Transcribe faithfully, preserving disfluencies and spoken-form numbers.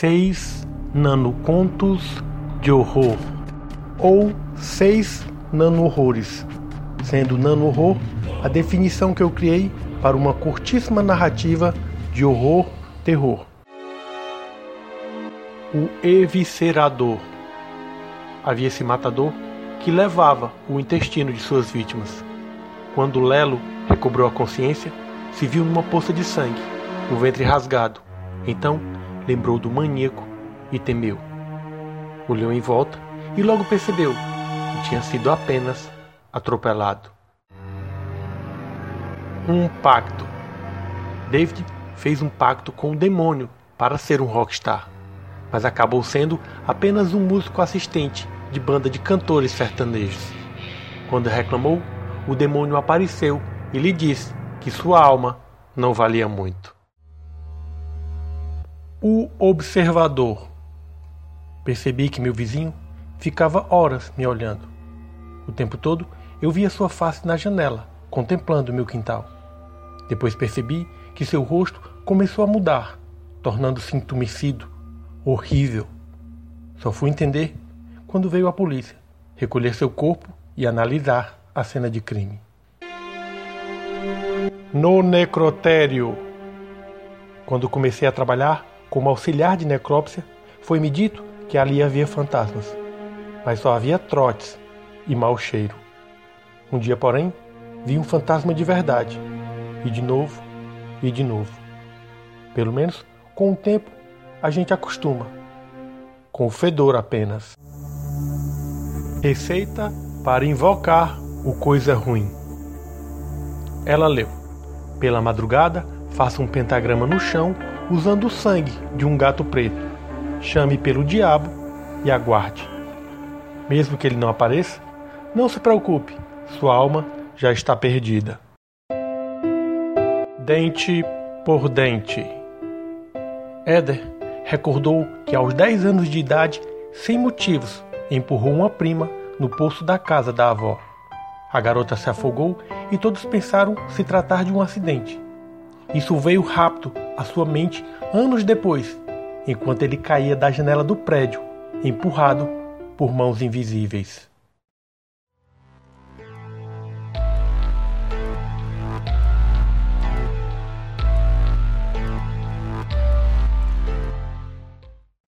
seis nanocontos de horror, ou seis nano-horrores, sendo nano-horror a definição que eu criei para uma curtíssima narrativa de horror-terror. O Eviscerador. Havia esse matador que levava o intestino de suas vítimas. Quando Lelo recobrou a consciência, se viu numa poça de sangue, o ventre rasgado. Então, lembrou do maníaco e temeu. Olhou em volta e logo percebeu que tinha sido apenas atropelado. Um pacto. David fez um pacto com o demônio para ser um rockstar, mas acabou sendo apenas um músico assistente de banda de cantores sertanejos. Quando reclamou, o demônio apareceu e lhe disse que sua alma não valia muito. O Observador. Percebi que meu vizinho ficava horas me olhando. O tempo todo eu via sua face na janela, contemplando meu quintal. Depois percebi que seu rosto começou a mudar, tornando-se entumecido, horrível. Só fui entender quando veio a polícia recolher seu corpo e analisar a cena de crime. No necrotério. Quando comecei a trabalhar como auxiliar de necrópsia, foi-me dito que ali havia fantasmas, mas só havia trotes e mau cheiro. Um dia, porém, vi um fantasma de verdade, e de novo, e de novo. Pelo menos, com o tempo, a gente acostuma, com o fedor apenas. Receita para invocar o coisa ruim. Ela leu: pela madrugada, faça um pentagrama no chão usando o sangue de um gato preto. Chame pelo diabo e aguarde. Mesmo que ele não apareça, não se preocupe, sua alma já está perdida. Dente por dente. Éder recordou que aos dez anos de idade, sem motivos, empurrou uma prima no poço da casa da avó. A garota se afogou e todos pensaram se tratar de um acidente. Isso veio rápido à sua mente anos depois, enquanto ele caía da janela do prédio, empurrado por mãos invisíveis.